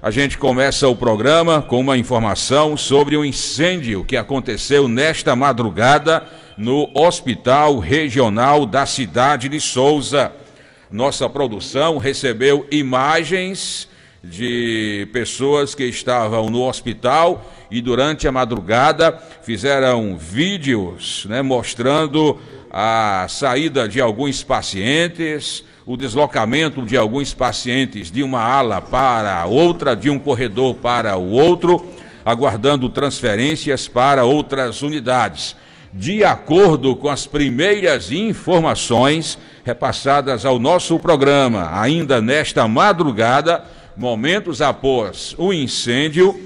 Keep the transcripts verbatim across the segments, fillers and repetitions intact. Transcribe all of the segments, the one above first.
A gente começa o programa com uma informação sobre o incêndio que aconteceu nesta madrugada no Hospital Regional da Cidade de Sousa. Nossa produção recebeu imagens de pessoas que estavam no hospital e durante a madrugada fizeram vídeos, né, mostrando a saída de alguns pacientes, o deslocamento de alguns pacientes de uma ala para outra, de um corredor para o outro, aguardando transferências para outras unidades. De acordo com as primeiras informações repassadas ao nosso programa, ainda nesta madrugada, momentos após o incêndio,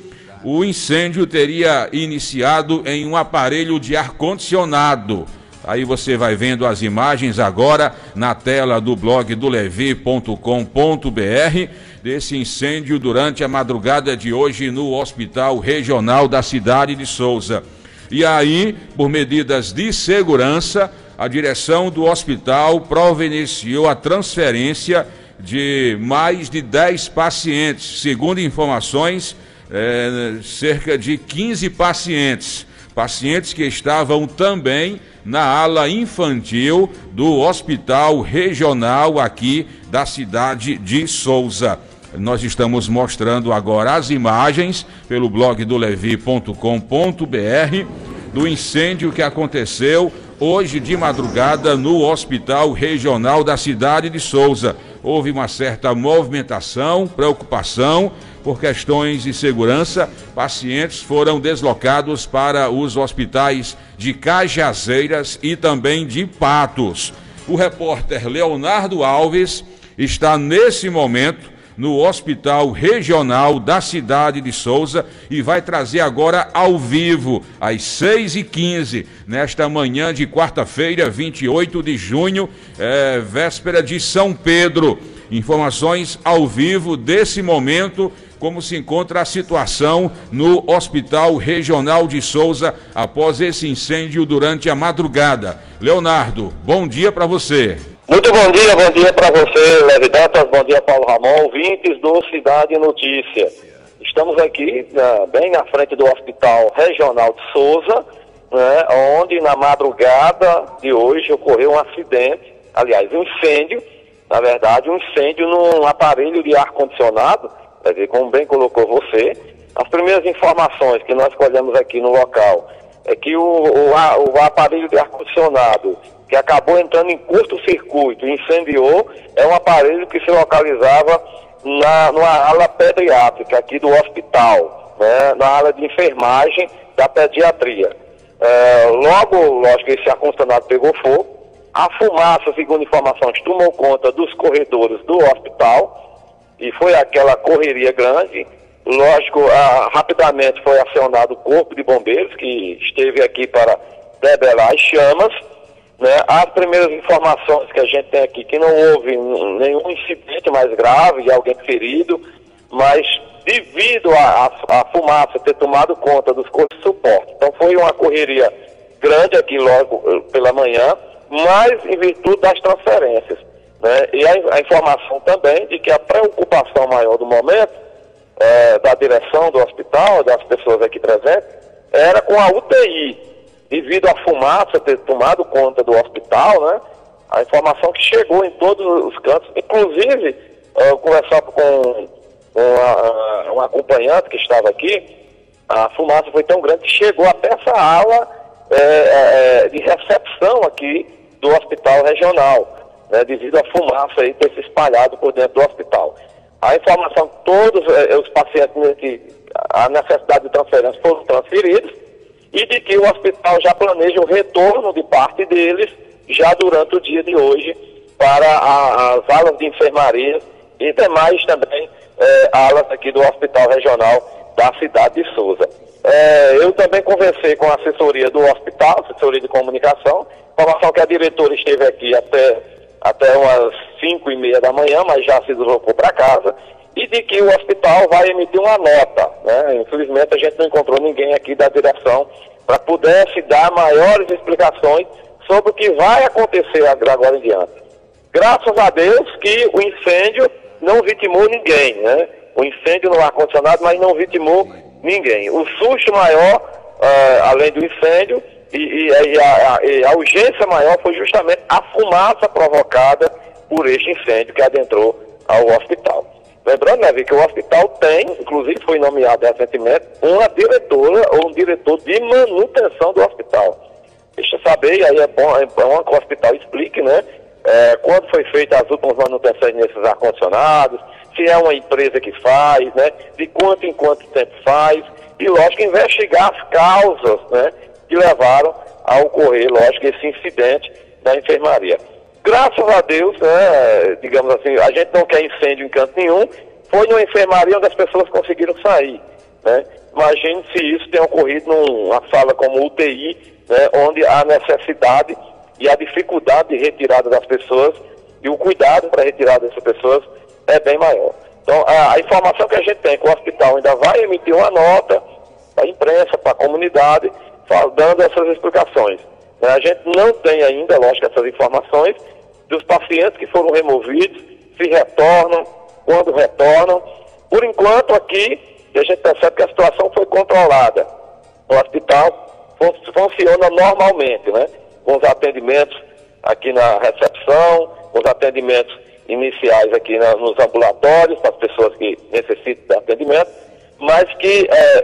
o incêndio teria iniciado em um aparelho de ar-condicionado. Aí você vai vendo as imagens agora na tela do blog do levi ponto com ponto br desse incêndio durante a madrugada de hoje no Hospital Regional da Cidade de Sousa. E aí, por medidas de segurança, a direção do hospital providenciou a transferência de mais de dez pacientes. Segundo informações, é, cerca de quinze pacientes. Pacientes que estavam também na ala infantil do Hospital Regional aqui da cidade de Sousa. Nós estamos mostrando agora as imagens pelo blog do levi ponto com ponto br do incêndio que aconteceu hoje de madrugada no Hospital Regional da cidade de Sousa. Houve uma certa movimentação, preocupação por questões de segurança. Pacientes foram deslocados para os hospitais de Cajazeiras e também de Patos. O repórter Leonardo Alves está nesse momento no Hospital Regional da cidade de Sousa e vai trazer agora ao vivo, às seis e quinze, nesta manhã de quarta-feira, vinte e oito de junho, é, véspera de São Pedro. Informações ao vivo desse momento, como se encontra a situação no Hospital Regional de Sousa após esse incêndio durante a madrugada. Leonardo, bom dia para você. Muito bom dia, bom dia para você, Levi Dantas, bom dia Paulo Ramon, ouvintes do Cidade Notícia. Estamos aqui, né, bem na frente do Hospital Regional de Sousa, né, onde na madrugada de hoje ocorreu um acidente, aliás, um incêndio, na verdade um incêndio num aparelho de ar-condicionado, como bem colocou você. As primeiras informações que nós colhemos aqui no local é que o, o, o aparelho de ar-condicionado que acabou entrando em curto-circuito e incendiou, é um aparelho que se localizava na numa ala pediátrica aqui do hospital, né, na ala de enfermagem da pediatria. É, logo, lógico, esse ar-condicionado pegou fogo, a fumaça, segundo informações, tomou conta dos corredores do hospital e foi aquela correria grande. Lógico, a, rapidamente foi acionado o corpo de bombeiros que esteve aqui para debelar as chamas. As primeiras informações que a gente tem aqui, que não houve nenhum incidente mais grave de alguém ferido, mas devido à fumaça ter tomado conta dos corpos de suporte. Então foi uma correria grande aqui logo pela manhã, mas em virtude das transferências, né? E a, a informação também de que a preocupação maior do momento, é, da direção do hospital, das pessoas aqui presentes, era com a U T I. Devido à fumaça ter tomado conta do hospital, né, a informação que chegou em todos os cantos, inclusive, eu conversava com um acompanhante que estava aqui, a fumaça foi tão grande que chegou até essa ala é, é, de recepção aqui do hospital regional, né, devido à fumaça aí ter se espalhado por dentro do hospital. A informação que todos é, os pacientes que a necessidade de transferência foram transferidos, e de que o hospital já planeja o retorno de parte deles já durante o dia de hoje para a, as alas de enfermaria e demais também é, alas aqui do Hospital Regional da cidade de Sousa. É, eu também conversei com a assessoria do hospital, assessoria de comunicação, informação que a diretora esteve aqui até, até umas cinco e meia da manhã, mas já se deslocou para casa, e de que o hospital vai emitir uma nota, né? Infelizmente a gente não encontrou ninguém aqui da direção para pudesse dar maiores explicações sobre o que vai acontecer agora em diante. Graças a Deus que o incêndio não vitimou ninguém, né? o incêndio no ar-condicionado, mas não vitimou ninguém. O susto maior, uh, além do incêndio, e, e, e, a, e a urgência maior foi justamente a fumaça provocada por este incêndio que adentrou ao hospital. Lembrando, né, Vicky, que o hospital tem, inclusive foi nomeado recentemente, uma diretora ou um diretor de manutenção do hospital. Deixa eu saber, e aí é bom, é bom que o hospital explique, né, é, quando foi feita as últimas manutenções nesses ar-condicionados, se é uma empresa que faz, né, de quanto em quanto tempo faz, e lógico, investigar as causas, né, que levaram a ocorrer, lógico, esse incidente da enfermaria. Graças a Deus, né, digamos assim, a gente não quer incêndio em canto nenhum, foi numa enfermaria onde as pessoas conseguiram sair, né. Imagine se isso tenha ocorrido numa sala como U T I, né, onde a necessidade e a dificuldade de retirada das pessoas e o cuidado para a retirada dessas pessoas é bem maior. Então, a, a informação que a gente tem, que o hospital ainda vai emitir uma nota para a imprensa, para a comunidade, dando essas explicações. A gente não tem ainda, lógico, essas informações dos pacientes que foram removidos, se retornam, quando retornam. Por enquanto, aqui, a gente percebe que a situação foi controlada. O hospital fun funciona normalmente, né? Com os atendimentos aqui na recepção, com os atendimentos iniciais aqui na, nos ambulatórios, para as pessoas que necessitam de atendimento, mas que é,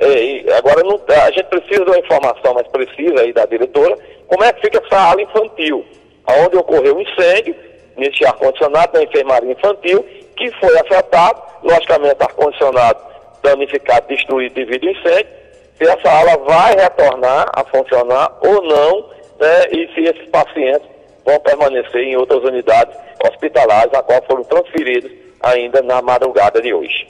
é, agora não, a gente precisa de uma informação, mas precisa aí da diretora, como é que fica essa ala infantil, onde ocorreu um incêndio, nesse ar-condicionado, na enfermaria infantil, que foi afetado, logicamente ar-condicionado danificado, destruído devido ao incêndio, se essa ala vai retornar a funcionar ou não, né, e se esses pacientes vão permanecer em outras unidades hospitalares, a qual foram transferidos ainda na madrugada de hoje.